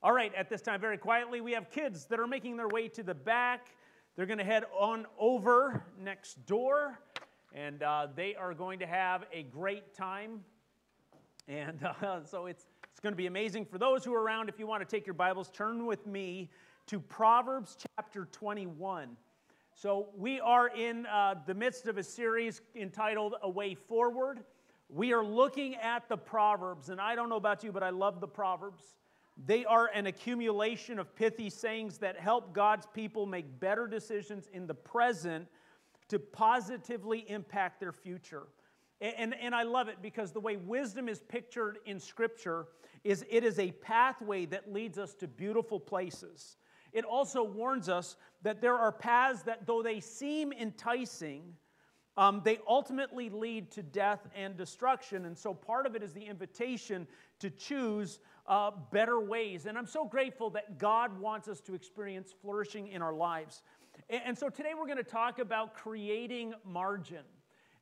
All right, at this time, very quietly, we have kids that are making their way to the back. They're going to head on over next door, and they are going to have a great time. And so it's going to be amazing. For those who are around, if you want to take your Bibles, turn with me to Proverbs chapter 21. So we are in the midst of a series entitled A Way Forward. We are looking at the Proverbs, and I don't know about you, but I love the Proverbs. They are an accumulation of pithy sayings that help God's people make better decisions in the present to positively impact their future. And I love it because the way wisdom is pictured in Scripture is it is a pathway that leads us to beautiful places. It also warns us that there are paths that, though they seem enticing, they ultimately lead to death and destruction. And so part of it is the invitation to choose better ways. And I'm so grateful that God wants us to experience flourishing in our lives. And so today we're going to talk about creating margin.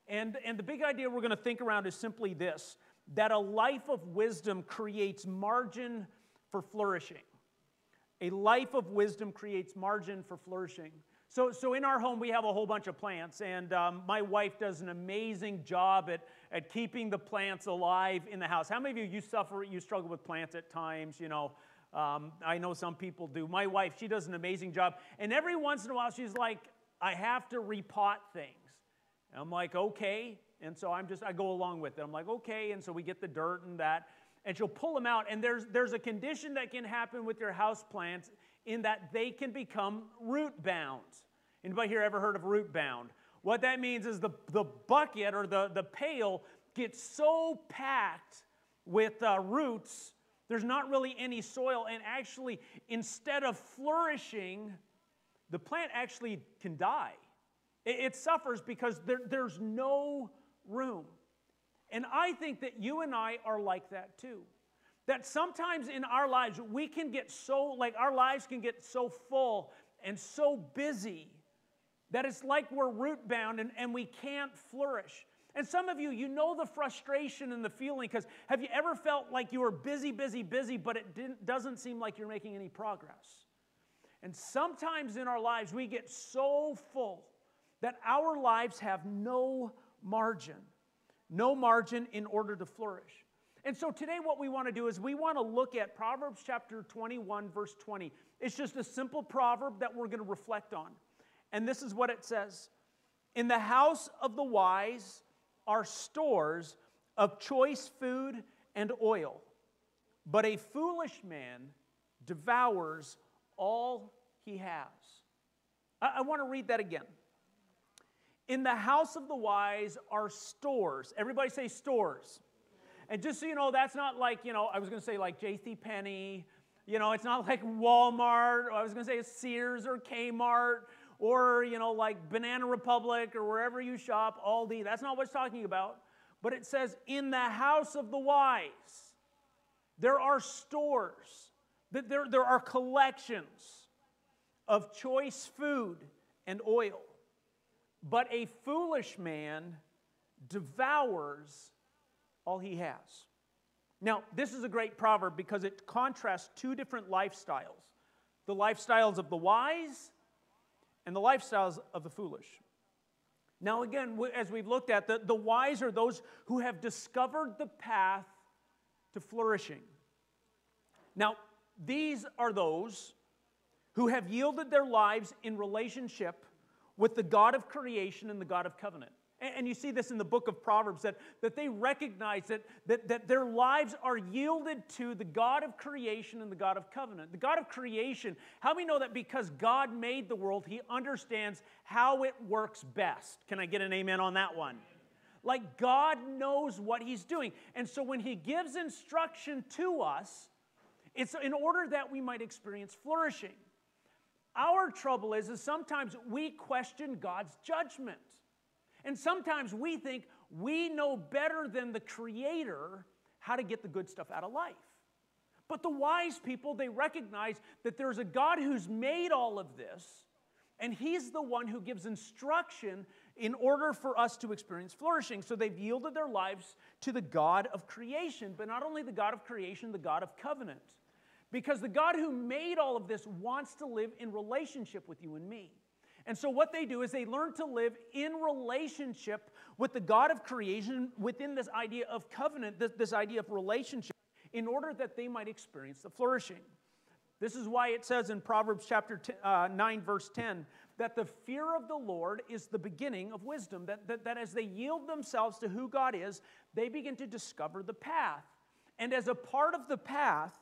And the big idea we're going to think around is simply this, that a life of wisdom creates margin for flourishing. A life of wisdom creates margin for flourishing. So in our home, we have a whole bunch of plants, and my wife does an amazing job at keeping the plants alive in the house. How many of you struggle with plants at times, you know? I know some people do. My wife, she does an amazing job, and every once in a while, she's like, I have to repot things. And I'm like, okay, and so I go along with it. I'm like, okay, and so we get the dirt and that, and she'll pull them out, and there's a condition that can happen with your house plants in that they can become root-bound. Anybody here ever heard of root-bound? What that means is the bucket or the pail gets so packed with roots, there's not really any soil, and actually, instead of flourishing, the plant actually can die. It suffers because there's no room. And I think that you and I are like that too. That sometimes in our lives, we can get so, like our lives can get so full and so busy that it's like we're root-bound and we can't flourish. And some of you, you know the frustration and the feeling, because have you ever felt like you were busy, busy, busy, but it doesn't seem like you're making any progress? And sometimes in our lives, we get so full that our lives have no margin in order to flourish. And so today what we want to do is we want to look at Proverbs chapter 21, verse 20. It's just a simple proverb that we're going to reflect on. And this is what it says. In the house of the wise are stores of choice food and oil, but a foolish man devours all he has. I want to read that again. In the house of the wise are stores. Everybody say stores. And just so you know, that's not like, you know, I was going to say like JCPenney. You know, it's not like Walmart. Or I was going to say Sears or Kmart or, you know, like Banana Republic or wherever you shop, Aldi. That's not what it's talking about. But it says, in the house of the wise, there are stores. There are collections of choice food and oil. But a foolish man devours all he has. Now, this is a great proverb because it contrasts two different lifestyles. The lifestyles of the wise and the lifestyles of the foolish. Now, again, as we've looked at, the wise are those who have discovered the path to flourishing. Now, these are those who have yielded their lives in relationship with the God of creation and the God of covenant. And you see this in the book of Proverbs, that they recognize that their lives are yielded to the God of creation and the God of covenant. The God of creation, how many know that because God made the world, he understands how it works best? Can I get an amen on that one? Like God knows what he's doing. And so when he gives instruction to us, it's in order that we might experience flourishing. Our trouble is sometimes we question God's judgment. And sometimes we think we know better than the Creator how to get the good stuff out of life. But the wise people, they recognize that there's a God who's made all of this, and he's the one who gives instruction in order for us to experience flourishing. So they've yielded their lives to the God of creation, but not only the God of creation, the God of covenant. Because the God who made all of this wants to live in relationship with you and me. And so what they do is they learn to live in relationship with the God of creation within this idea of covenant, this idea of relationship, in order that they might experience the flourishing. This is why it says in Proverbs chapter 9, verse 10, that the fear of the Lord is the beginning of wisdom, that as they yield themselves to who God is, they begin to discover the path. And as a part of the path,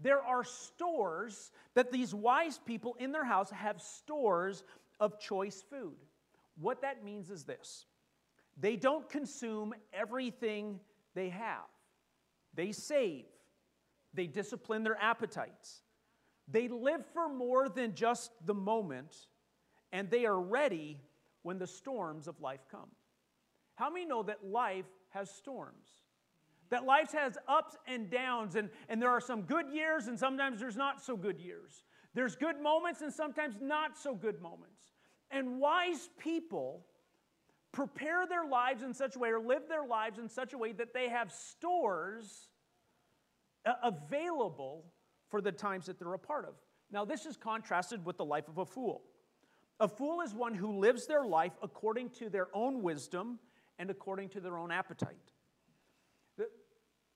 there are stores that these wise people in their house have stores of choice food. What that means is this. They don't consume everything they have. They save. They discipline their appetites. They live for more than just the moment, and they are ready when the storms of life come. How many know that life has storms? That life has ups and downs, and there are some good years, and sometimes there's not so good years. There's good moments and sometimes not so good moments. And wise people prepare their lives in such a way or live their lives in such a way that they have stores available for the times that they're a part of. Now, this is contrasted with the life of a fool. A fool is one who lives their life according to their own wisdom and according to their own appetite.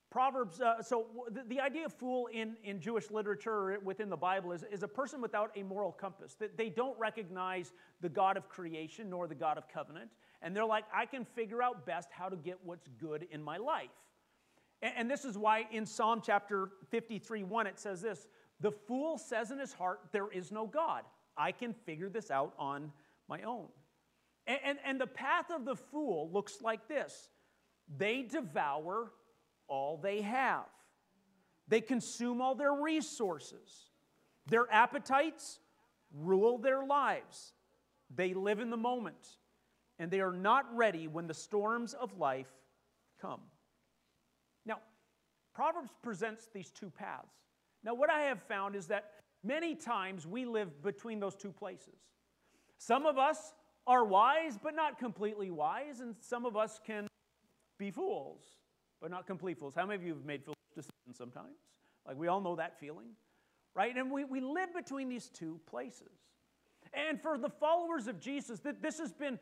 Proverbs, the idea of fool in Jewish literature or within the Bible is a person without a moral compass. They don't recognize the God of creation nor the God of covenant. And they're like, I can figure out best how to get what's good in my life. And this is why in Psalm chapter 53:1 it says this, the fool says in his heart, there is no God. I can figure this out on my own. And the path of the fool looks like this. They devour all they have. They consume all their resources. Their appetites rule their lives. They live in the moment, and they are not ready when the storms of life come. Now, Proverbs presents these two paths. Now, what I have found is that many times we live between those two places. Some of us are wise, but not completely wise, and some of us can be fools, but not complete fools. How many of you have made foolish decisions sometimes? Like, we all know that feeling, right? And we live between these two places. And for the followers of Jesus, this has been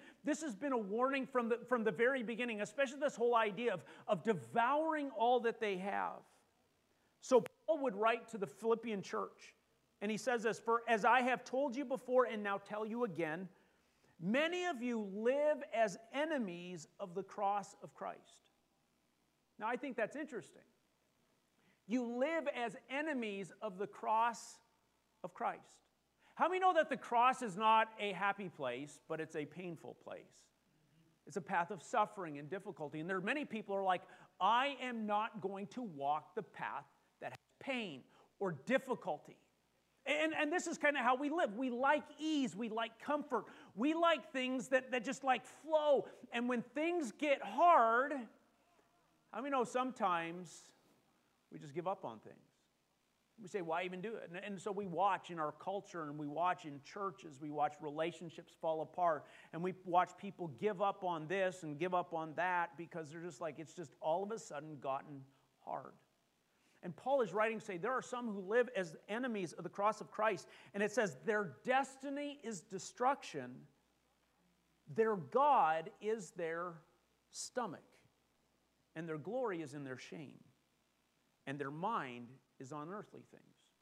a warning from the very beginning, especially this whole idea of devouring all that they have. So Paul would write to the Philippian church, and he says this, for as I have told you before and now tell you again, many of you live as enemies of the cross of Christ. Now, I think that's interesting. You live as enemies of the cross of Christ. How many know that the cross is not a happy place, but it's a painful place? It's a path of suffering and difficulty. And there are many people who are like, I am not going to walk the path that has pain or difficulty. And this is kind of how we live. We like ease. We like comfort. We like things that just like flow. And when things get hard, I mean, no, sometimes we just give up on things. We say, why even do it? And so we watch in our culture, and we watch in churches, we watch relationships fall apart, and we watch people give up on this and give up on that because they're just like, it's just all of a sudden gotten hard. And Paul is writing, saying, there are some who live as enemies of the cross of Christ, and it says, their destiny is destruction, their God is their stomach. And their glory is in their shame, and their mind is on earthly things.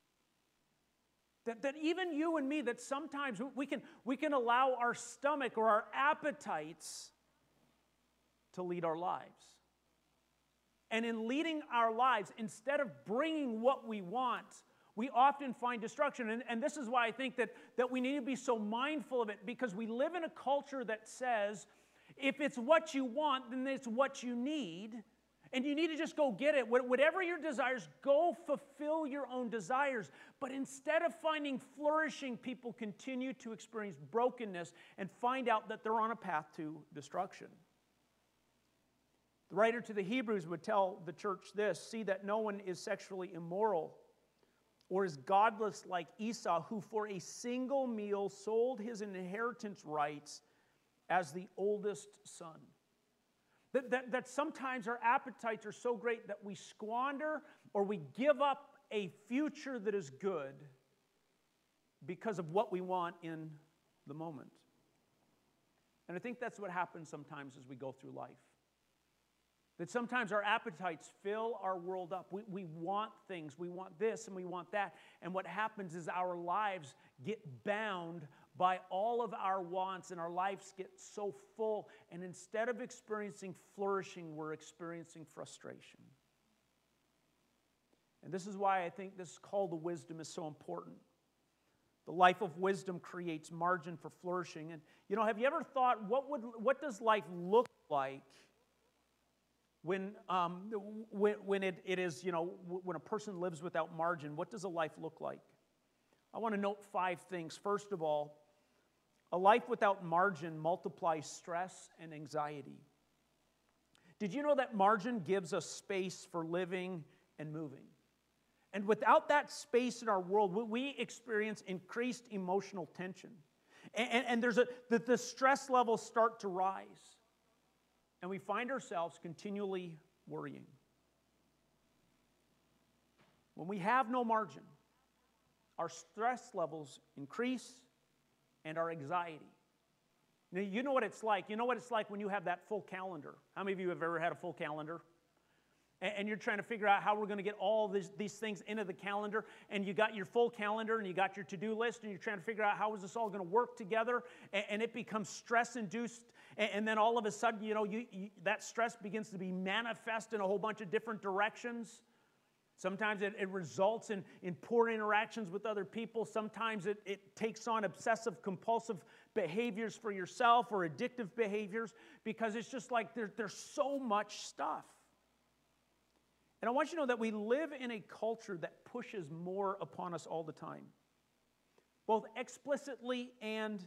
That even you and me, that sometimes we can allow our stomach or our appetites to lead our lives. And in leading our lives, instead of bringing what we want, we often find destruction. And this is why I think that we need to be so mindful of it, because we live in a culture that says, if it's what you want, then it's what you need, and you need to just go get it. Whatever your desires, go fulfill your own desires. But instead of finding flourishing, people continue to experience brokenness and find out that they're on a path to destruction. The writer to the Hebrews would tell the church this, see that no one is sexually immoral or is godless like Esau, who for a single meal sold his inheritance rights as the oldest son. That sometimes our appetites are so great that we squander or we give up a future that is good because of what we want in the moment. And I think that's what happens sometimes as we go through life. That sometimes our appetites fill our world up. We want things. We want this and we want that. And what happens is our lives get bound by all of our wants, and our lives get so full. And instead of experiencing flourishing, we're experiencing frustration. And this is why I think this call to wisdom is so important. The life of wisdom creates margin for flourishing. And, you know, have you ever thought, what does life look like when a person lives without margin? What does a life look like? I want to note five things. First of all, a life without margin multiplies stress and anxiety. Did you know that margin gives us space for living and moving? And without that space in our world, we experience increased emotional tension. And the stress levels start to rise. And we find ourselves continually worrying. When we have no margin, our stress levels increase and our anxiety. Now, you know what it's like. You know what it's like when you have that full calendar. How many of you have ever had a full calendar? And you're trying to figure out how we're going to get all these things into the calendar. And you got your full calendar and you got your to-do list. And you're trying to figure out how is this all going to work together. And it becomes stress-induced. And then all of a sudden, you know, that stress begins to be manifest in a whole bunch of different directions. Sometimes it results in poor interactions with other people. Sometimes it takes on obsessive-compulsive behaviors for yourself or addictive behaviors, because it's just like there's so much stuff. And I want you to know that we live in a culture that pushes more upon us all the time, both explicitly and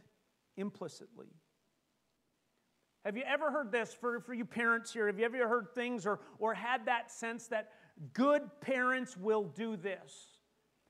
implicitly. Have you ever heard this, for you parents here, have you ever heard things or had that sense that good parents will do this?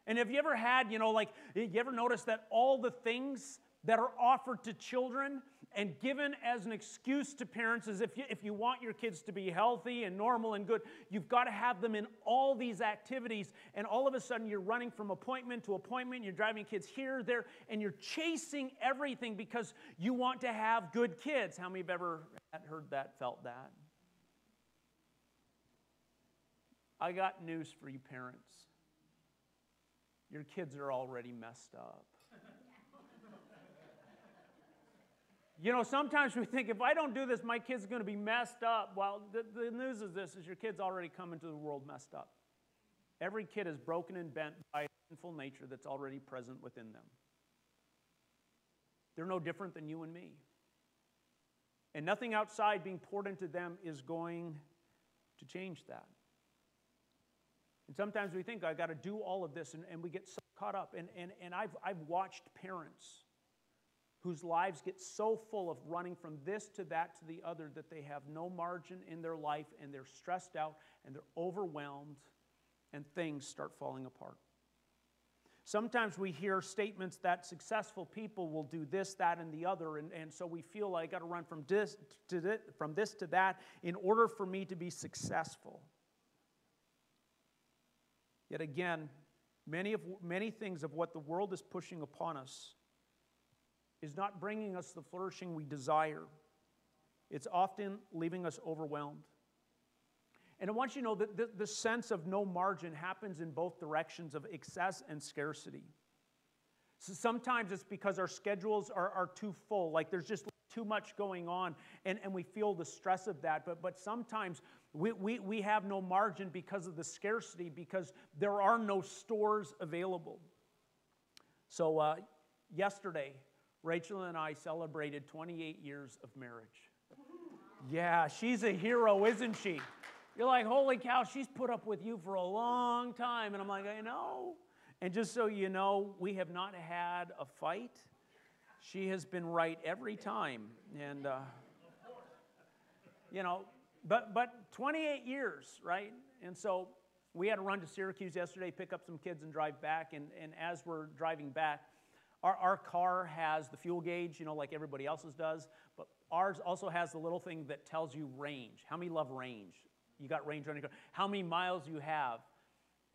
And have you ever had, you know, like, you ever noticed that all the things that are offered to children and given as an excuse to parents is if you want your kids to be healthy and normal and good, you've got to have them in all these activities, and all of a sudden you're running from appointment to appointment, you're driving kids here, there, and you're chasing everything because you want to have good kids. How many have ever heard that, felt that? I got news for you parents. Your kids are already messed up. You know, sometimes we think, if I don't do this, my kid's going to be messed up. Well, the news is this, is your kid's already come into the world messed up. Every kid is broken and bent by a sinful nature that's already present within them. They're no different than you and me. And nothing outside being poured into them is going to change that. And sometimes we think, I've got to do all of this, and we get so caught up. And I've watched parents whose lives get so full of running from this to that to the other that they have no margin in their life, and they're stressed out and they're overwhelmed, and things start falling apart. Sometimes we hear statements that successful people will do this, that, and the other, and so we feel like I've got to run from this to that in order for me to be successful. Yet again, many things of what the world is pushing upon us is not bringing us the flourishing we desire. It's often leaving us overwhelmed. And I want you to know that the sense of no margin happens in both directions, of excess and scarcity. So sometimes it's because our schedules are too full, like there's just too much going on, and we feel the stress of that. But sometimes we have no margin because of the scarcity, because there are no stores available. So yesterday, Rachel and I celebrated 28 years of marriage. Yeah, she's a hero, isn't she? You're like, holy cow, she's put up with you for a long time. And I'm like, I know. And just so you know, we have not had a fight. She has been right every time. And, you know, but 28 years, right? And so we had to run to Syracuse yesterday, pick up some kids and drive back. And as we're driving back, our car has the fuel gauge, you know, like everybody else's does, but ours also has the little thing that tells you range. How many love range? You got range on your car. How many miles you have?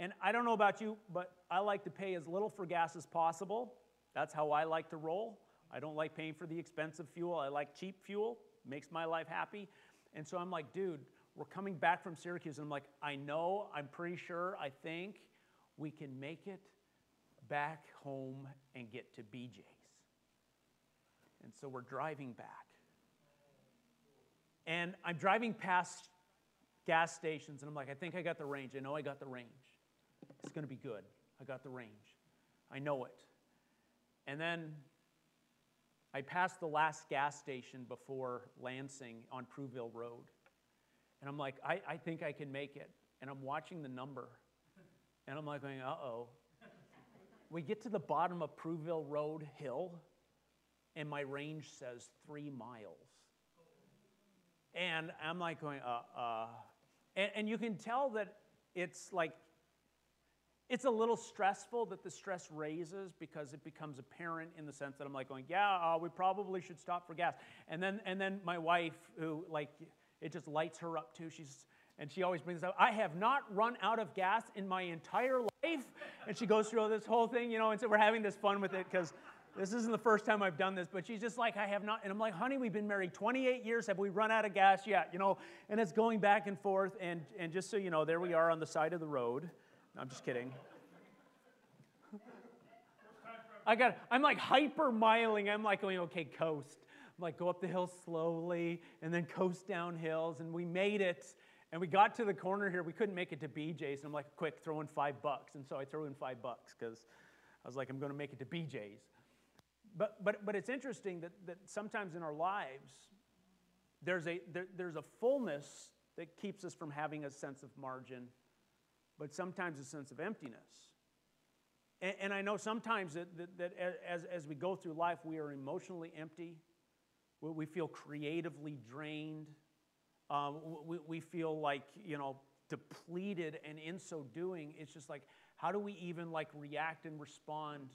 And I don't know about you, but I like to pay as little for gas as possible. That's how I like to roll. I don't like paying for the expensive fuel. I like cheap fuel. Makes my life happy. And so I'm like, dude, we're coming back from Syracuse. And I'm like, I know, I'm pretty sure, I think we can make it back home and get to BJ's. And so we're driving back. And I'm driving past gas stations, and I'm like, I think I got the range. I know I got the range. It's going to be good. I got the range. I know it. And then I passed the last gas station before Lansing on Prueville Road. And I'm like, I think I can make it. And I'm watching the number. And I'm like going, uh-oh. We get to the bottom of Prueville Road Hill, and my range says 3 miles. And I'm like going, And you can tell that it's like, it's a little stressful, that the stress raises because it becomes apparent in the sense that I'm like going, yeah, we probably should stop for gas. And then my wife, who like, it just lights her up too. And she always brings up, I have not run out of gas in my entire life. And she goes through this whole thing, you know, and so we're having this fun with it because this isn't the first time I've done this, but she's just like, I have not. And I'm like, honey, we've been married 28 years. Have we run out of gas yet? You know, and it's going back and forth. And just so you know, there we are on the side of the road. No, I'm just kidding. I'm like hyper-miling. I'm like going, okay, coast. I'm like, go up the hill slowly and then coast down hills. And we made it. And we got to the corner here. We couldn't make it to BJ's. And I'm like, quick, throw in $5. And so I threw in $5 because I was like, I'm going to make it to BJ's. But it's interesting that sometimes in our lives, there's a fullness that keeps us from having a sense of margin, but sometimes a sense of emptiness. And I know sometimes that as we go through life, we are emotionally empty. We feel creatively drained. We feel like, you know, depleted. And in so doing, it's just like, how do we even like react and respond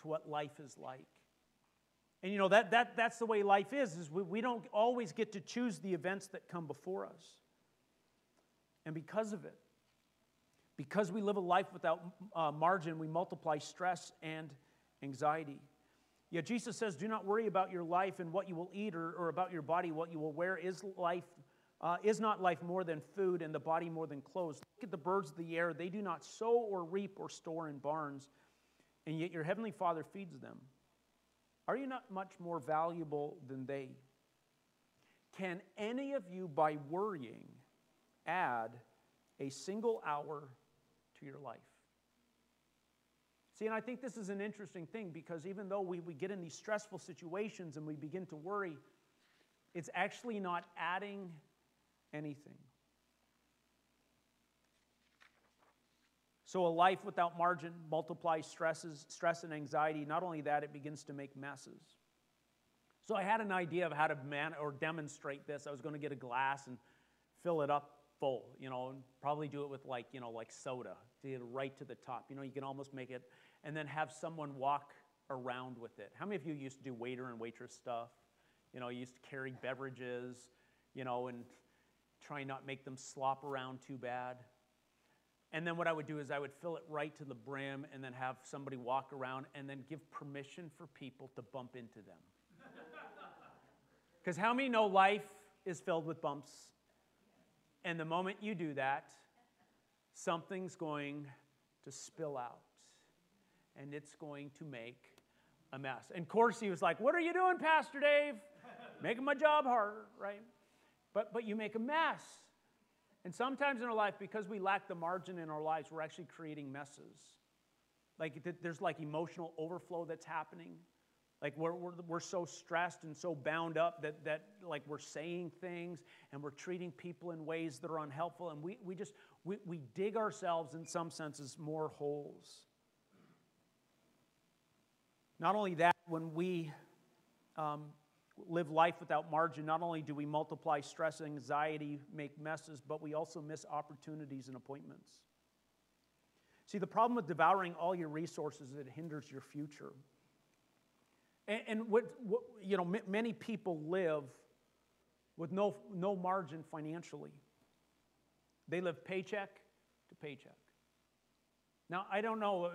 to what life is like? And you know, that's the way life is we don't always get to choose the events that come before us. And because of it, because we live a life without margin, we multiply stress and anxiety. Yet Jesus says, do not worry about your life and what you will eat or about your body, what you will wear. Is not life more than food and the body more than clothes? Look at the birds of the air. They do not sow or reap or store in barns, and yet your heavenly Father feeds them. Are you not much more valuable than they? Can any of you, by worrying, add a single hour to your life? See, and I think this is an interesting thing, because even though we get in these stressful situations and we begin to worry, it's actually not adding anything. So a life without margin multiplies stress and anxiety. Not only that, it begins to make messes. So I had an idea of how to demonstrate this. I was going to get a glass and fill it up full, you know, and probably do it with like, you know, like soda, to get it right to the top. You know, you can almost make it, and then have someone walk around with it. How many of you used to do waiter and waitress stuff? You know, you used to carry beverages, you know, and try not make them slop around too bad. And then what I would do is I would fill it right to the brim and then have somebody walk around and then give permission for people to bump into them. Because how many know life is filled with bumps? And the moment you do that, something's going to spill out. And it's going to make a mess. And Corsi was like, what are you doing, Pastor Dave? Making my job harder, right? But you make a mess. And sometimes in our life, because we lack the margin in our lives, we're actually creating messes. Like there's like emotional overflow that's happening. Like we're so stressed and so bound up that like we're saying things and we're treating people in ways that are unhelpful. And we dig ourselves in some senses more holes. Not only that, when we live life without margin, not only do we multiply stress and anxiety, make messes, but we also miss opportunities and appointments. See, the problem with devouring all your resources is it hinders your future. And what you know, many people live with no margin financially. They live paycheck to paycheck. Now, I don't know,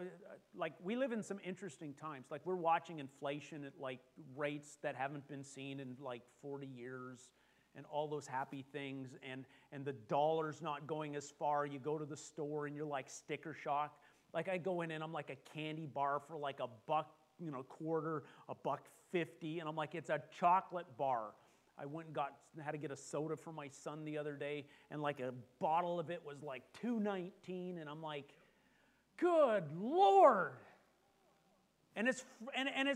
like, we live in some interesting times. Like, we're watching inflation at, like, rates that haven't been seen in, like, 40 years and all those happy things, and the dollar's not going as far. You go to the store and you're, like, sticker shock. Like, I go in and I'm, like, a candy bar for, like, $1, you know, quarter, $1.50, and I'm like, it's a chocolate bar. I went and had to get a soda for my son the other day, and like a bottle of it was like $2.19, and I'm like, good Lord. And it's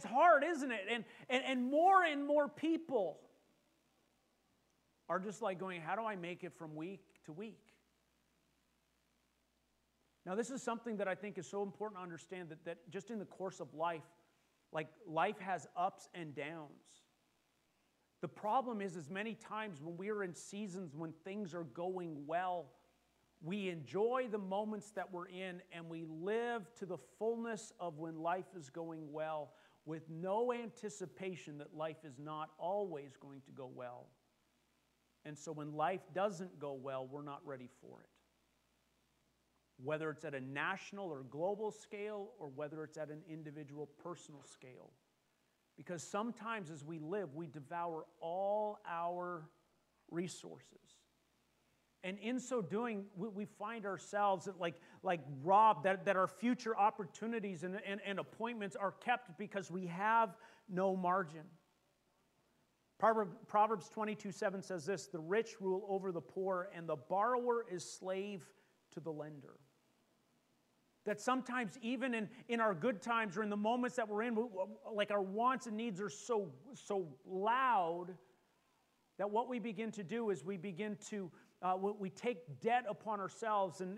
hard, isn't it? And more people are just like going, how do I make it from week to week? Now, this is something that I think is so important to understand, that just in the course of life, like, life has ups and downs. The problem is many times when we are in seasons when things are going well, we enjoy the moments that we're in, and we live to the fullness of when life is going well with no anticipation that life is not always going to go well. And so when life doesn't go well, we're not ready for it. Whether it's at a national or global scale, or whether it's at an individual personal scale. Because sometimes as we live, we devour all our resources. And in so doing, we find ourselves like robbed, that our future opportunities and appointments are kept because we have no margin. Proverbs 22:7 says this, "The rich rule over the poor, and the borrower is slave to the lender." That sometimes even in our good times or in the moments that we're in, like, our wants and needs are so loud that what we begin to do is we begin to, we take debt upon ourselves. And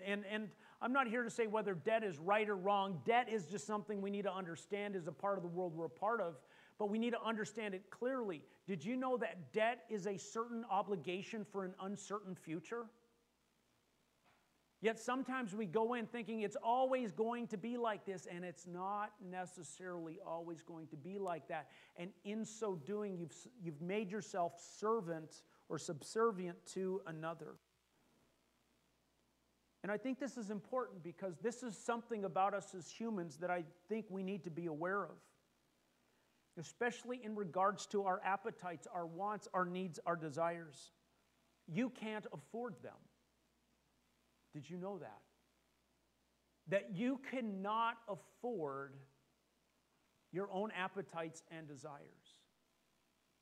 I'm not here to say whether debt is right or wrong. Debt is just something we need to understand as a part of the world we're a part of, but we need to understand it clearly. Did you know that debt is a certain obligation for an uncertain future? Yet sometimes we go in thinking it's always going to be like this, and it's not necessarily always going to be like that. And in so doing, you've made yourself servant or subservient to another. And I think this is important, because this is something about us as humans that I think we need to be aware of, especially in regards to our appetites, our wants, our needs, our desires. You can't afford them. Did you know that? That you cannot afford your own appetites and desires.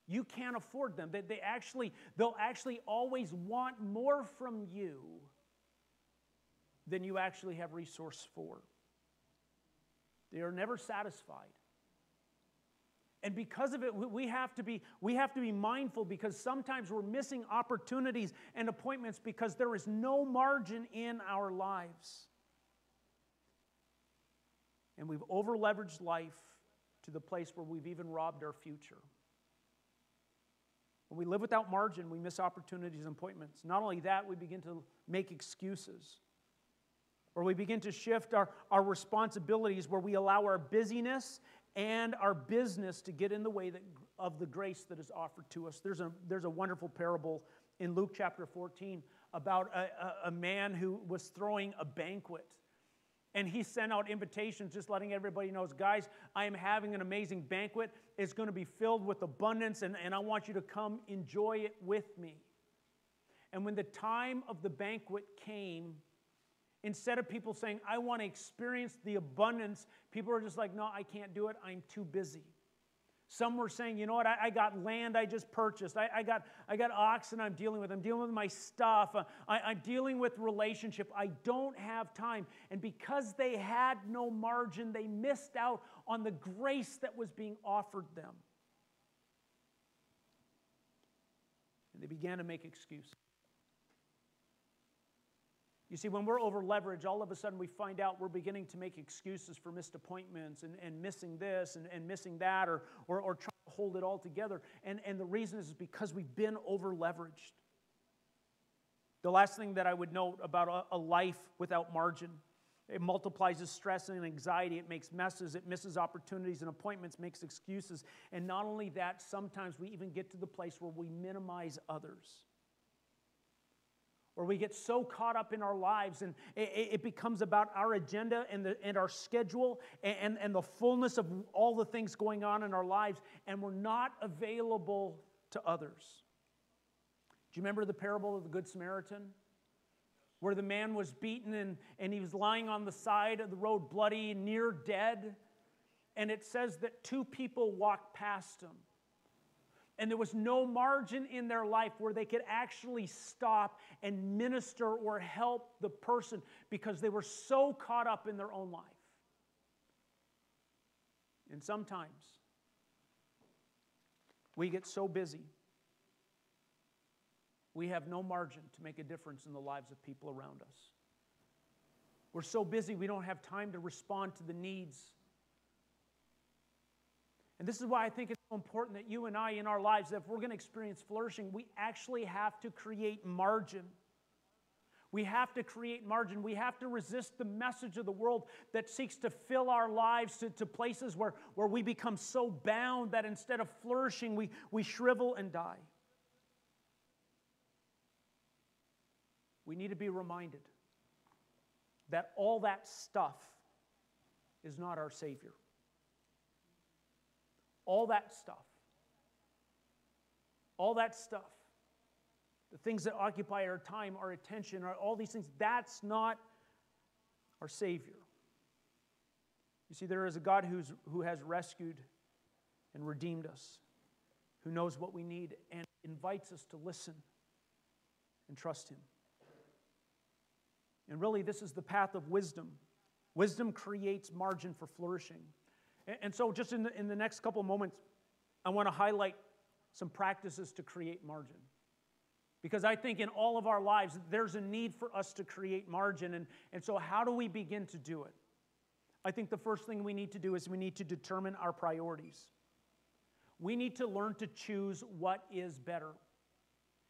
You can't afford them. They'll actually always want more from you than you actually have resource for. They are never satisfied. And because of it, we have to be mindful, because sometimes we're missing opportunities and appointments because there is no margin in our lives. And we've over-leveraged life to the place where we've even robbed our future. When we live without margin, we miss opportunities and appointments. Not only that, we begin to make excuses. Or we begin to shift our responsibilities, where we allow our busyness and our business to get in the way of the grace that is offered to us. There's a wonderful parable in Luke chapter 14 about a man who was throwing a banquet. And he sent out invitations, just letting everybody know, guys, I am having an amazing banquet. It's going to be filled with abundance, and I want you to come enjoy it with me. And when the time of the banquet came, instead of people saying, I want to experience the abundance, people are just like, no, I can't do it. I'm too busy. Some were saying, you know what, I got land I just purchased. I got oxen I'm dealing with. I'm dealing with my stuff. I'm dealing with relationship. I don't have time. And because they had no margin, they missed out on the grace that was being offered them. And they began to make excuses. You see, when we're over-leveraged, all of a sudden we find out we're beginning to make excuses for missed appointments and missing this and missing that or trying to hold it all together. And the reason is because we've been over-leveraged. The last thing that I would note about a life without margin, it multiplies the stress and anxiety, it makes messes, it misses opportunities and appointments, makes excuses. And not only that, sometimes we even get to the place where we minimize others. or we get so caught up in our lives, and it becomes about our agenda and our schedule and the fullness of all the things going on in our lives, and we're not available to others. Do you remember the parable of the Good Samaritan? Where the man was beaten and he was lying on the side of the road bloody, near dead. And it says that two people walked past him. And there was no margin in their life where they could actually stop and minister or help the person because they were so caught up in their own life. And sometimes we get so busy, we have no margin to make a difference in the lives of people around us. We're so busy, we don't have time to respond to the needs. And this is why I think it's so important that you and I in our lives, that if we're going to experience flourishing, we actually have to create margin. We have to create margin. We have to resist the message of the world that seeks to fill our lives to places where we become so bound that instead of flourishing, we shrivel and die. We need to be reminded that all that stuff is not our Savior. All that stuff. All that stuff. The things that occupy our time, our attention, all these things, that's not our Savior. You see, there is a God who has rescued and redeemed us, who knows what we need and invites us to listen and trust Him. And really, this is the path of wisdom. Wisdom creates margin for flourishing. And so just in the next couple of moments, I want to highlight some practices to create margin. Because I think in all of our lives, there's a need for us to create margin. And so how do we begin to do it? I think the first thing we need to do is we need to determine our priorities. We need to learn to choose what is better.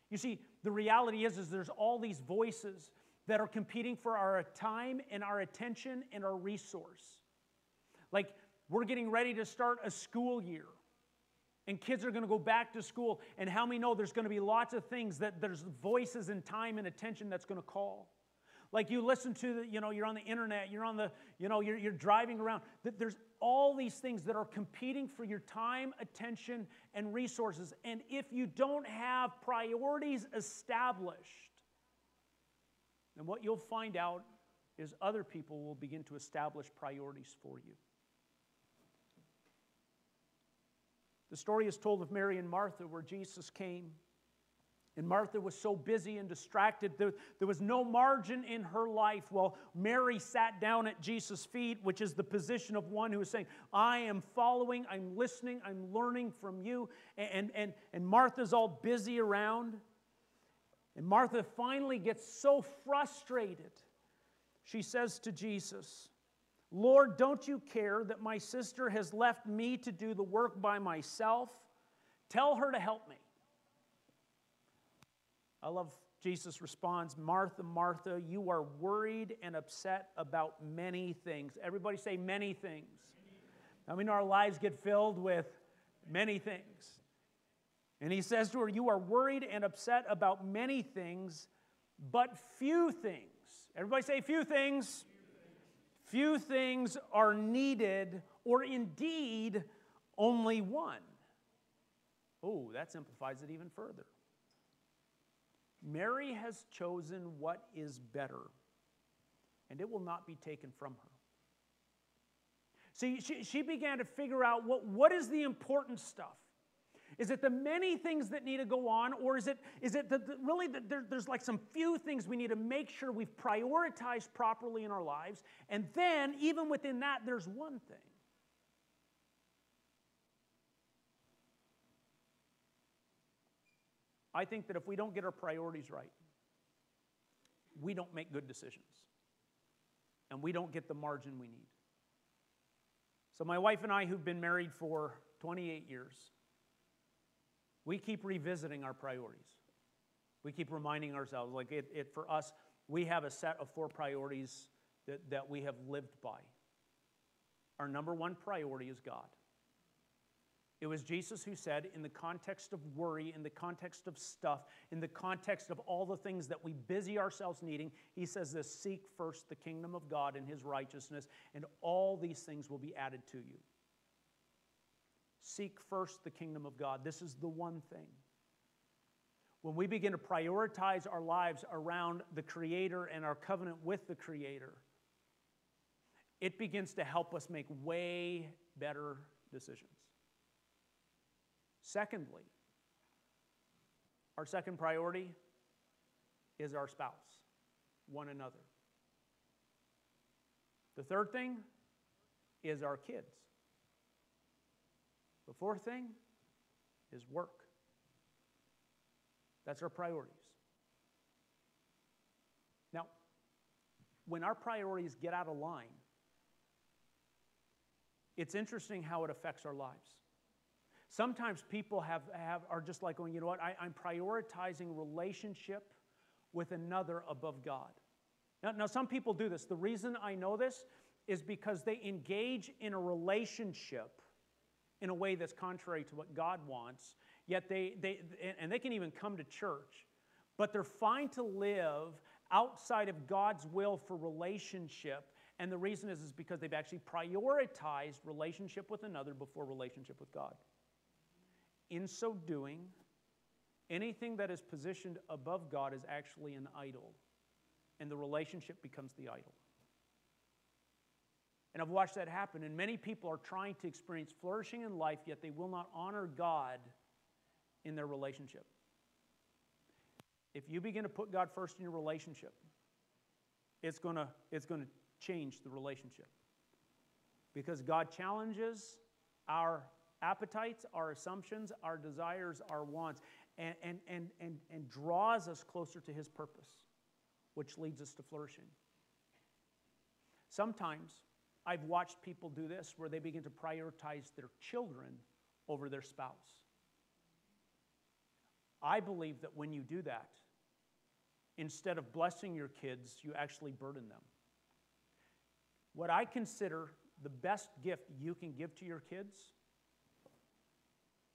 You see, the reality is there's all these voices that are competing for our time and our attention and our resource. Like, we're getting ready to start a school year, and kids are going to go back to school, and how many know there's going to be lots of things that there's voices and time and attention that's going to call. Like, you listen to, you're on the internet, you're driving around. There's all these things that are competing for your time, attention, and resources, and if you don't have priorities established, and what you'll find out is other people will begin to establish priorities for you. The story is told of Mary and Martha where Jesus came. And Martha was so busy and distracted, there was no margin in her life. Well, Mary sat down at Jesus' feet, which is the position of one who is saying, I am following, I'm listening, I'm learning from you. And Martha's all busy around. And Martha finally gets so frustrated. She says to Jesus, Lord, don't you care that my sister has left me to do the work by myself? Tell her to help me. I love Jesus' response. Martha, Martha, you are worried and upset about many things. Everybody say many things. I mean, our lives get filled with many things. And he says to her, you are worried and upset about many things, but few things. Everybody say few things. Few things. Few things are needed, or indeed, only one. Oh, that simplifies it even further. Mary has chosen what is better, and it will not be taken from her. See, she began to figure out what is the important stuff. Is it the many things that need to go on, or is it really there's like some few things we need to make sure we've prioritized properly in our lives, and then even within that, there's one thing. I think that if we don't get our priorities right, we don't make good decisions, and we don't get the margin we need. So my wife and I, who've been married for 28 years, we keep revisiting our priorities. We keep reminding ourselves, like for us, we have a set of four priorities that we have lived by. Our number one priority is God. It was Jesus who said, in the context of worry, in the context of stuff, in the context of all the things that we busy ourselves needing, he says this, seek first the kingdom of God and his righteousness, and all these things will be added to you. Seek first the kingdom of God. This is the one thing. When we begin to prioritize our lives around the Creator and our covenant with the Creator, it begins to help us make way better decisions. Secondly, our second priority is our spouse, one another. The third thing is our kids. The fourth thing is work. That's our priorities. Now, when our priorities get out of line, it's interesting how it affects our lives. Sometimes people are just like going, you know what, I'm prioritizing relationship with another above God. Now, some people do this. The reason I know this is because they engage in a relationship in a way that's contrary to what God wants, yet they can even come to church, but they're fine to live outside of God's will for relationship, and the reason is because they've actually prioritized relationship with another before relationship with God. In so doing, anything that is positioned above God is actually an idol, and the relationship becomes the idol. And I've watched that happen, and many people are trying to experience flourishing in life, yet they will not honor God in their relationship. If you begin to put God first in your relationship, it's going to change the relationship. Because God challenges our appetites, our assumptions, our desires, our wants, and draws us closer to his purpose, which leads us to flourishing. Sometimes I've watched people do this where they begin to prioritize their children over their spouse. I believe that when you do that, instead of blessing your kids, you actually burden them. What I consider the best gift you can give to your kids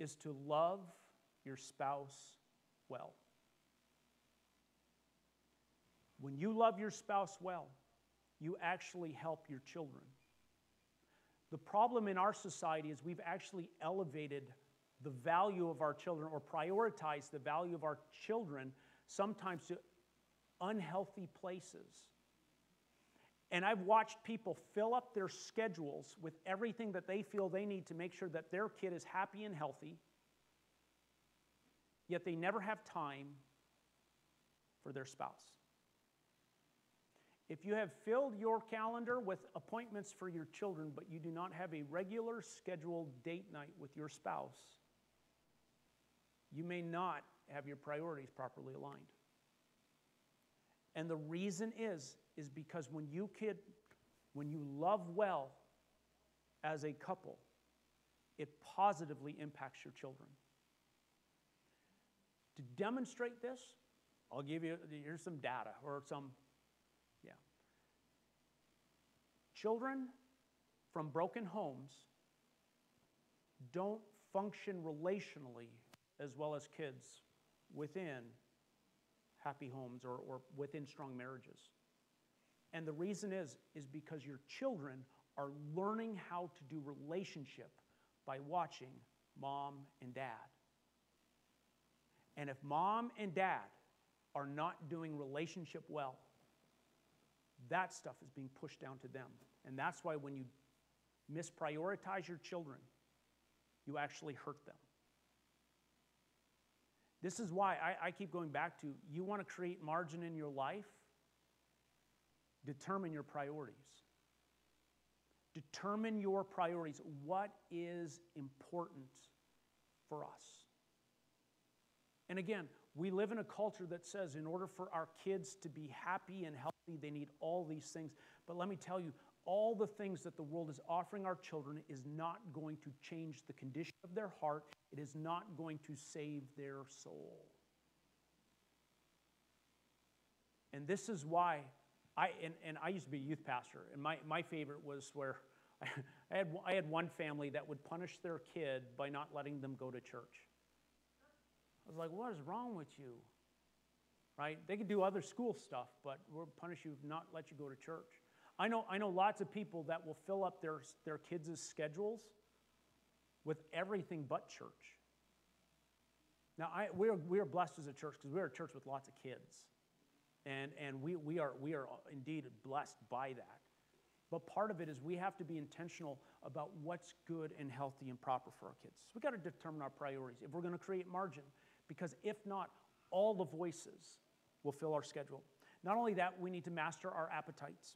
is to love your spouse well. When you love your spouse well, you actually help your children. The problem in our society is we've actually elevated the value of our children or prioritized the value of our children sometimes to unhealthy places. And I've watched people fill up their schedules with everything that they feel they need to make sure that their kid is happy and healthy, yet they never have time for their spouse. If you have filled your calendar with appointments for your children, but you do not have a regular scheduled date night with your spouse, you may not have your priorities properly aligned. And the reason is because when you love well as a couple, it positively impacts your children. To demonstrate this, I'll give you, here's some data or some. Children from broken homes don't function relationally as well as kids within happy homes or within strong marriages. And the reason is because your children are learning how to do relationship by watching mom and dad. And if mom and dad are not doing relationship well, that stuff is being pushed down to them. And that's why when you misprioritize your children, you actually hurt them. This is why I keep going back to, you want to create margin in your life? Determine your priorities. Determine your priorities. What is important for us? And again, we live in a culture that says in order for our kids to be happy and healthy, they need all these things. But let me tell you, all the things that the world is offering our children is not going to change the condition of their heart. It is not going to save their soul. And this is why I used to be a youth pastor, and my favorite was where I had one family that would punish their kid by not letting them go to church. I was like, what is wrong with you? Right? They could do other school stuff, but we'll punish you, not let you go to church. I know lots of people that will fill up their kids' schedules with everything but church. Now, we are blessed as a church because we're a church with lots of kids. And we are indeed blessed by that. But part of it is we have to be intentional about what's good and healthy and proper for our kids. So we've got to determine our priorities if we're going to create margin. Because if not, all the voices will fill our schedule. Not only that, we need to master our appetites.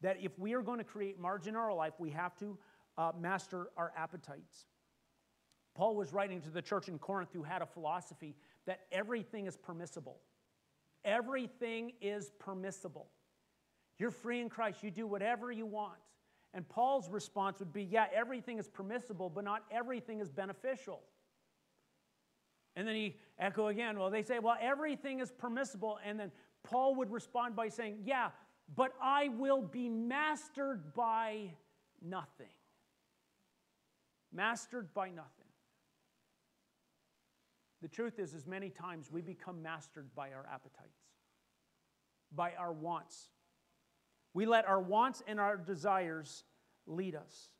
That if we are going to create margin in our life, we have to master our appetites. Paul was writing to the church in Corinth who had a philosophy that everything is permissible. Everything is permissible. You're free in Christ. You do whatever you want. And Paul's response would be, yeah, everything is permissible, but not everything is beneficial. And then he echo again, well, they say, well, everything is permissible. And then Paul would respond by saying, yeah, but I will be mastered by nothing. Mastered by nothing. The truth is many times we become mastered by our appetites, by our wants. We let our wants and our desires lead us.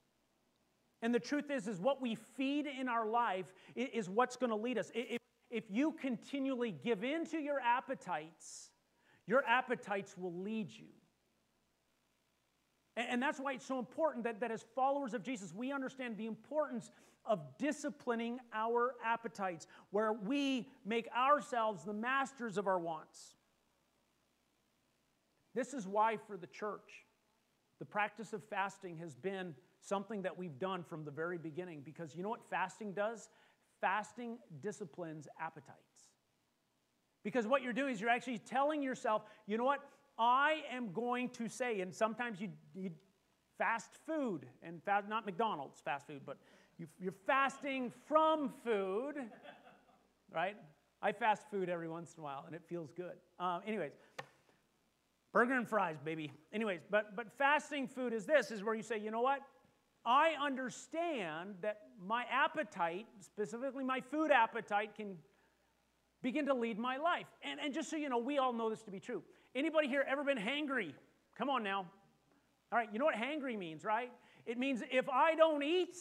And the truth is what we feed in our life is what's going to lead us. If you continually give in to your appetites will lead you. And that's why it's so important that as followers of Jesus, we understand the importance of disciplining our appetites, where we make ourselves the masters of our wants. This is why for the church, the practice of fasting has been something that we've done from the very beginning, because you know what fasting does? Fasting disciplines appetites. Because what you're doing is you're actually telling yourself, you know what? I am going to say, and sometimes you fast food, and not McDonald's fast food, but you're fasting from food, right? I fast food every once in a while, and it feels good. Anyways, burger and fries, baby. Anyways, but fasting food is where you say, you know what? I understand that my appetite, specifically my food appetite, can begin to lead my life. And just so you know, we all know this to be true. Anybody here ever been hangry? Come on now. All right, you know what hangry means, right? It means if I don't eat,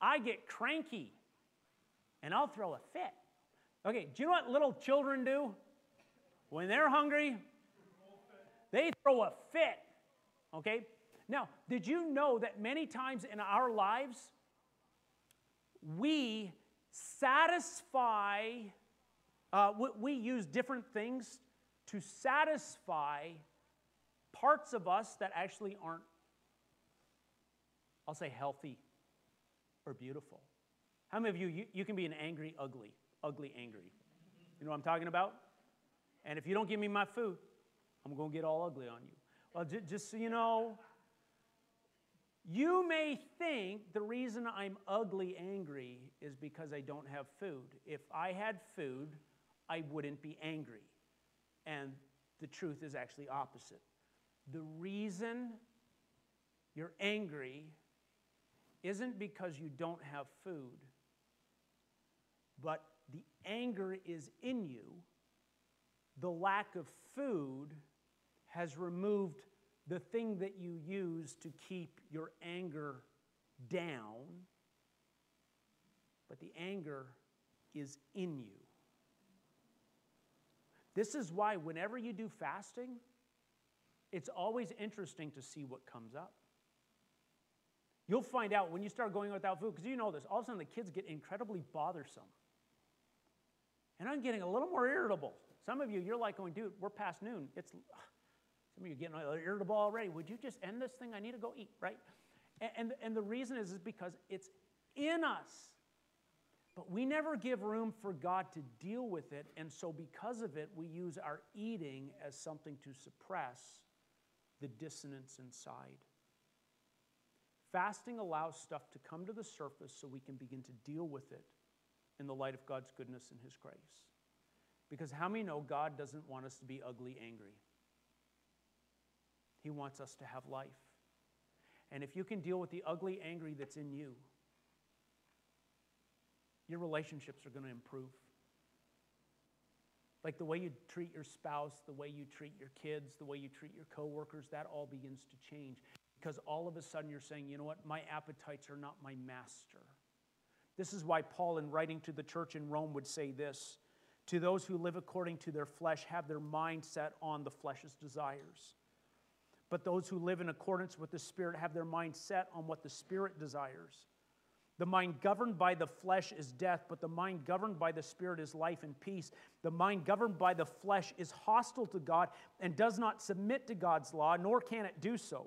I get cranky, and I'll throw a fit. Okay, do you know what little children do? When they're hungry, they throw a fit, okay? Now, did you know that many times in our lives, we satisfy... we use different things to satisfy parts of us that actually aren't, I'll say, healthy or beautiful. How many of you can be an angry, ugly angry? You know what I'm talking about? And if you don't give me my food, I'm going to get all ugly on you. Well, just so you know, you may think the reason I'm ugly angry is because I don't have food. If I had food, I wouldn't be angry. And the truth is actually opposite. The reason you're angry isn't because you don't have food, but the anger is in you. The lack of food has removed the thing that you use to keep your anger down, but the anger is in you. This is why whenever you do fasting, it's always interesting to see what comes up. You'll find out when you start going without food, because you know this, all of a sudden the kids get incredibly bothersome. And I'm getting a little more irritable. Some of you, you're like going, dude, we're past noon. Some of you are getting irritable already. Would you just end this thing? I need to go eat, right? And the reason is because it's in us. But we never give room for God to deal with it. And so because of it, we use our eating as something to suppress the dissonance inside. Fasting allows stuff to come to the surface so we can begin to deal with it in the light of God's goodness and His grace. Because how many know God doesn't want us to be ugly, angry? He wants us to have life. And if you can deal with the ugly, angry that's in you, your relationships are going to improve. Like the way you treat your spouse, the way you treat your kids, the way you treat your coworkers, that all begins to change. Because all of a sudden you're saying, you know what, my appetites are not my master. This is why Paul, in writing to the church in Rome, would say this: to those who live according to their flesh have their mind set on the flesh's desires. But those who live in accordance with the Spirit have their mind set on what the Spirit desires. The mind governed by the flesh is death, but the mind governed by the Spirit is life and peace. The mind governed by the flesh is hostile to God and does not submit to God's law, nor can it do so.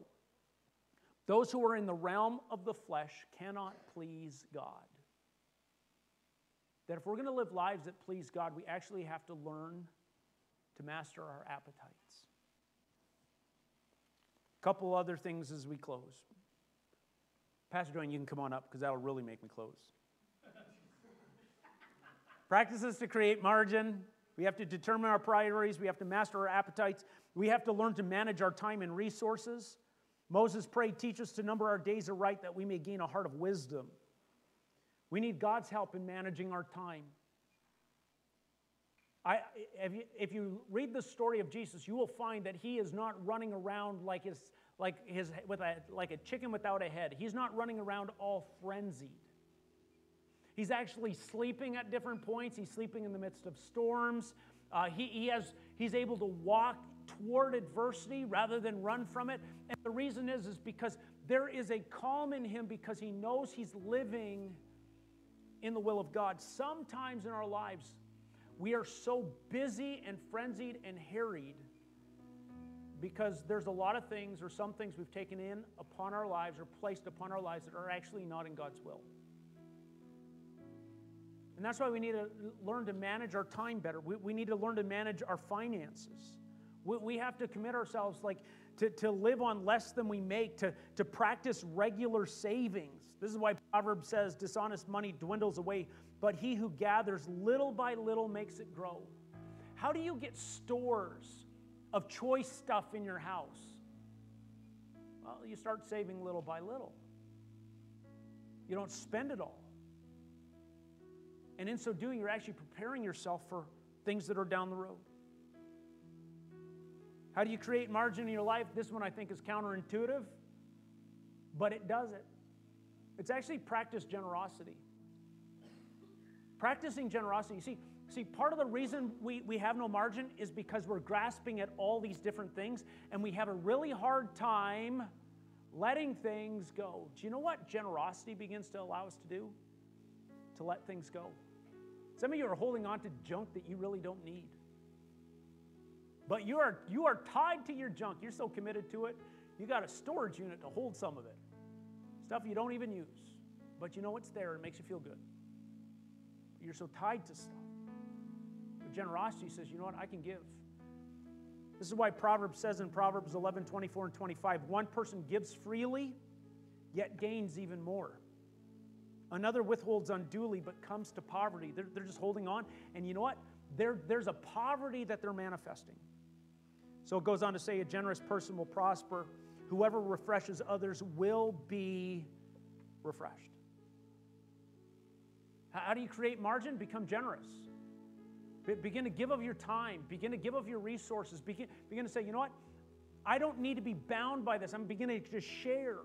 Those who are in the realm of the flesh cannot please God. That if we're going to live lives that please God, we actually have to learn to master our appetites. A couple other things as we close. Pastor Joanne, you can come on up because that'll really make me close. Practices to create margin. We have to determine our priorities. We have to master our appetites. We have to learn to manage our time and resources. Moses prayed, teach us to number our days aright that we may gain a heart of wisdom. We need God's help in managing our time. If you read the story of Jesus, you will find that he is not running around like a chicken without a head. He's not running around all frenzied. He's actually sleeping at different points. He's sleeping in the midst of storms. He's able to walk toward adversity rather than run from it. And the reason is because there is a calm in him because he knows he's living in the will of God. Sometimes in our lives, we are so busy and frenzied and harried because there's a lot of things or some things we've taken in upon our lives or placed upon our lives that are actually not in God's will. And that's why we need to learn to manage our time better. We need to learn to manage our finances. We have to commit ourselves to live on less than we make, to practice regular savings. This is why Proverbs says, dishonest money dwindles away, but he who gathers little by little makes it grow. How do you get stores of choice stuff in your house? Well, you start saving little by little. You don't spend it all. And in so doing, you're actually preparing yourself for things that are down the road. How do you create margin in your life? This one I think is counterintuitive, but it does it. It's actually practice generosity. Practicing generosity. See, part of the reason we have no margin is because we're grasping at all these different things, and we have a really hard time letting things go. Do you know what generosity begins to allow us to do? To let things go. Some of you are holding on to junk that you really don't need. But you are tied to your junk. You're so committed to it. You got a storage unit to hold some of it. Stuff you don't even use. But you know it's there. It makes you feel good. You're so tied to stuff. But generosity says, you know what? I can give. This is why Proverbs says in Proverbs 11, 24 and 25, one person gives freely, yet gains even more. Another withholds unduly, but comes to poverty. They're just holding on. And you know what? There's a poverty that they're manifesting. So it goes on to say, a generous person will prosper. Whoever refreshes others will be refreshed. How do you create margin? Become generous. Begin to give of your time. Begin to give of your resources. Begin to say, you know what? I don't need to be bound by this. I'm beginning to just share.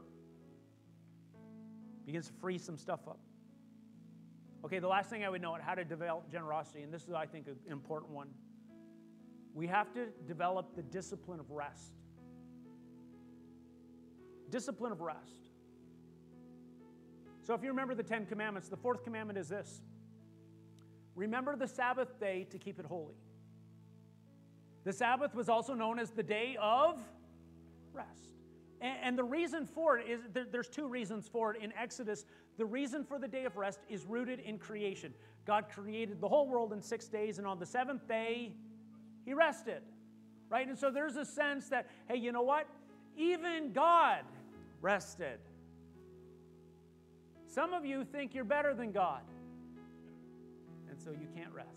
Begins to free some stuff up. Okay, the last thing I would note, how to develop generosity, and this is, I think, an important one. We have to develop the discipline of rest. Discipline of rest. So if you remember the Ten Commandments, the fourth commandment is this: remember the Sabbath day to keep it holy. The Sabbath was also known as the day of rest. And the reason for it is, there's two reasons for it in Exodus. The reason for the day of rest is rooted in creation. God created the whole world in 6 days, and on the seventh day, he rested, right? And so there's a sense that, hey, you know what? Even God rested. Some of you think you're better than God, and so you can't rest.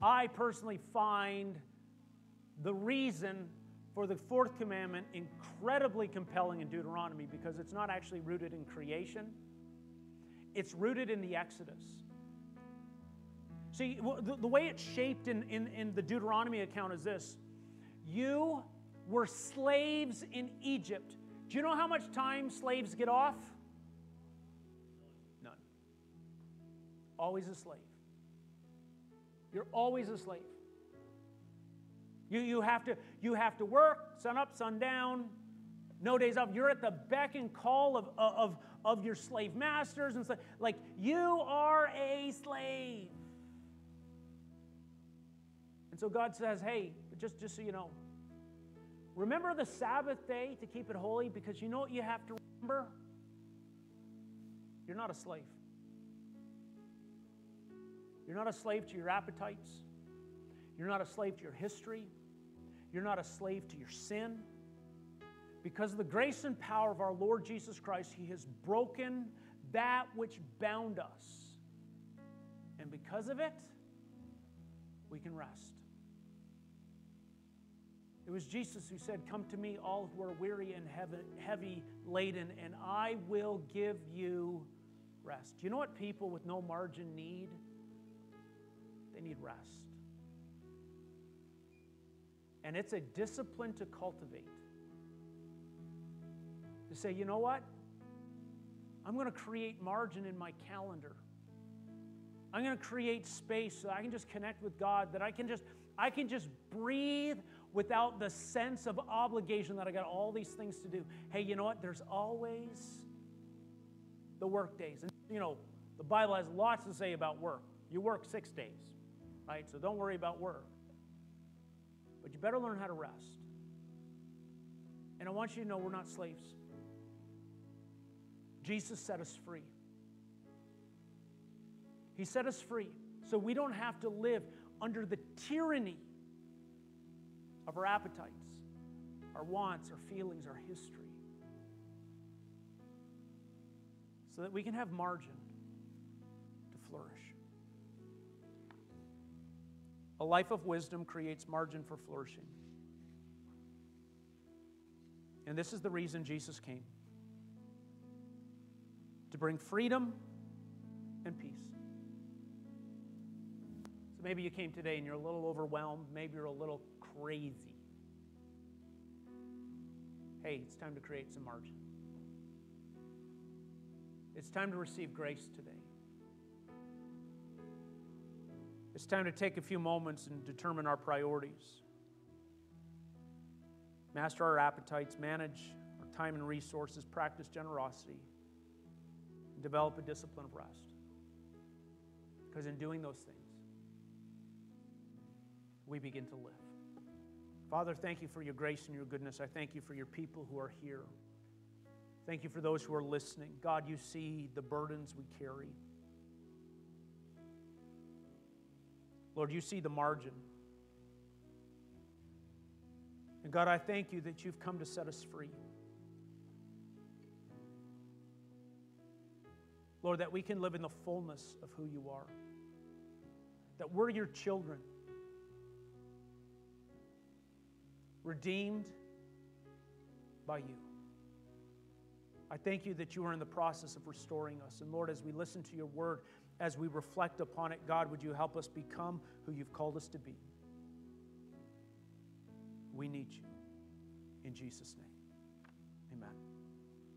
I personally find the reason for the fourth commandment incredibly compelling in Deuteronomy because it's not actually rooted in creation. It's rooted in the Exodus. See, the way it's shaped in the Deuteronomy account is this. You were slaves in Egypt. Do you know how much time slaves get off? None. Always a slave. You're always a slave. You have to work, sun up, sun down, no days off. You're at the beck and call of your slave masters. And like, you are a slave. And so God says, hey, just so you know, remember the Sabbath day to keep it holy, because you know what you have to remember? You're not a slave. You're not a slave to your appetites. You're not a slave to your history. You're not a slave to your sin. Because of the grace and power of our Lord Jesus Christ, He has broken that which bound us. And because of it, we can rest. It was Jesus who said, "Come to me, all who are weary and heavy laden, and I will give you rest." Do you know what people with no margin need? They need rest. And it's a discipline to cultivate. To say, you know what? I'm going to create margin in my calendar. I'm going to create space so I can just connect with God, that I can just breathe without the sense of obligation that I got all these things to do. Hey, you know what? There's always the work days. And you know, the Bible has lots to say about work. You work 6 days, right? So don't worry about work. But you better learn how to rest. And I want you to know we're not slaves. Jesus set us free. He set us free so we don't have to live under the tyranny of our appetites, our wants, our feelings, our history. So that we can have margin to flourish. A life of wisdom creates margin for flourishing. And this is the reason Jesus came. To bring freedom and peace. So maybe you came today and you're a little overwhelmed. Maybe you're a little crazy. Hey, it's time to create some margin. It's time to receive grace today. It's time to take a few moments and determine our priorities. Master our appetites, manage our time and resources, practice generosity, and develop a discipline of rest. Because in doing those things, we begin to live. Father, thank you for your grace and your goodness. I thank you for your people who are here. Thank you for those who are listening. God, you see the burdens we carry. Lord, you see the margin. And God, I thank you that you've come to set us free. Lord, that we can live in the fullness of who you are. That we're your children. Redeemed by you. I thank you that you are in the process of restoring us. And Lord, as we listen to your word, as we reflect upon it, God, would you help us become who you've called us to be? We need you. In Jesus' name, amen.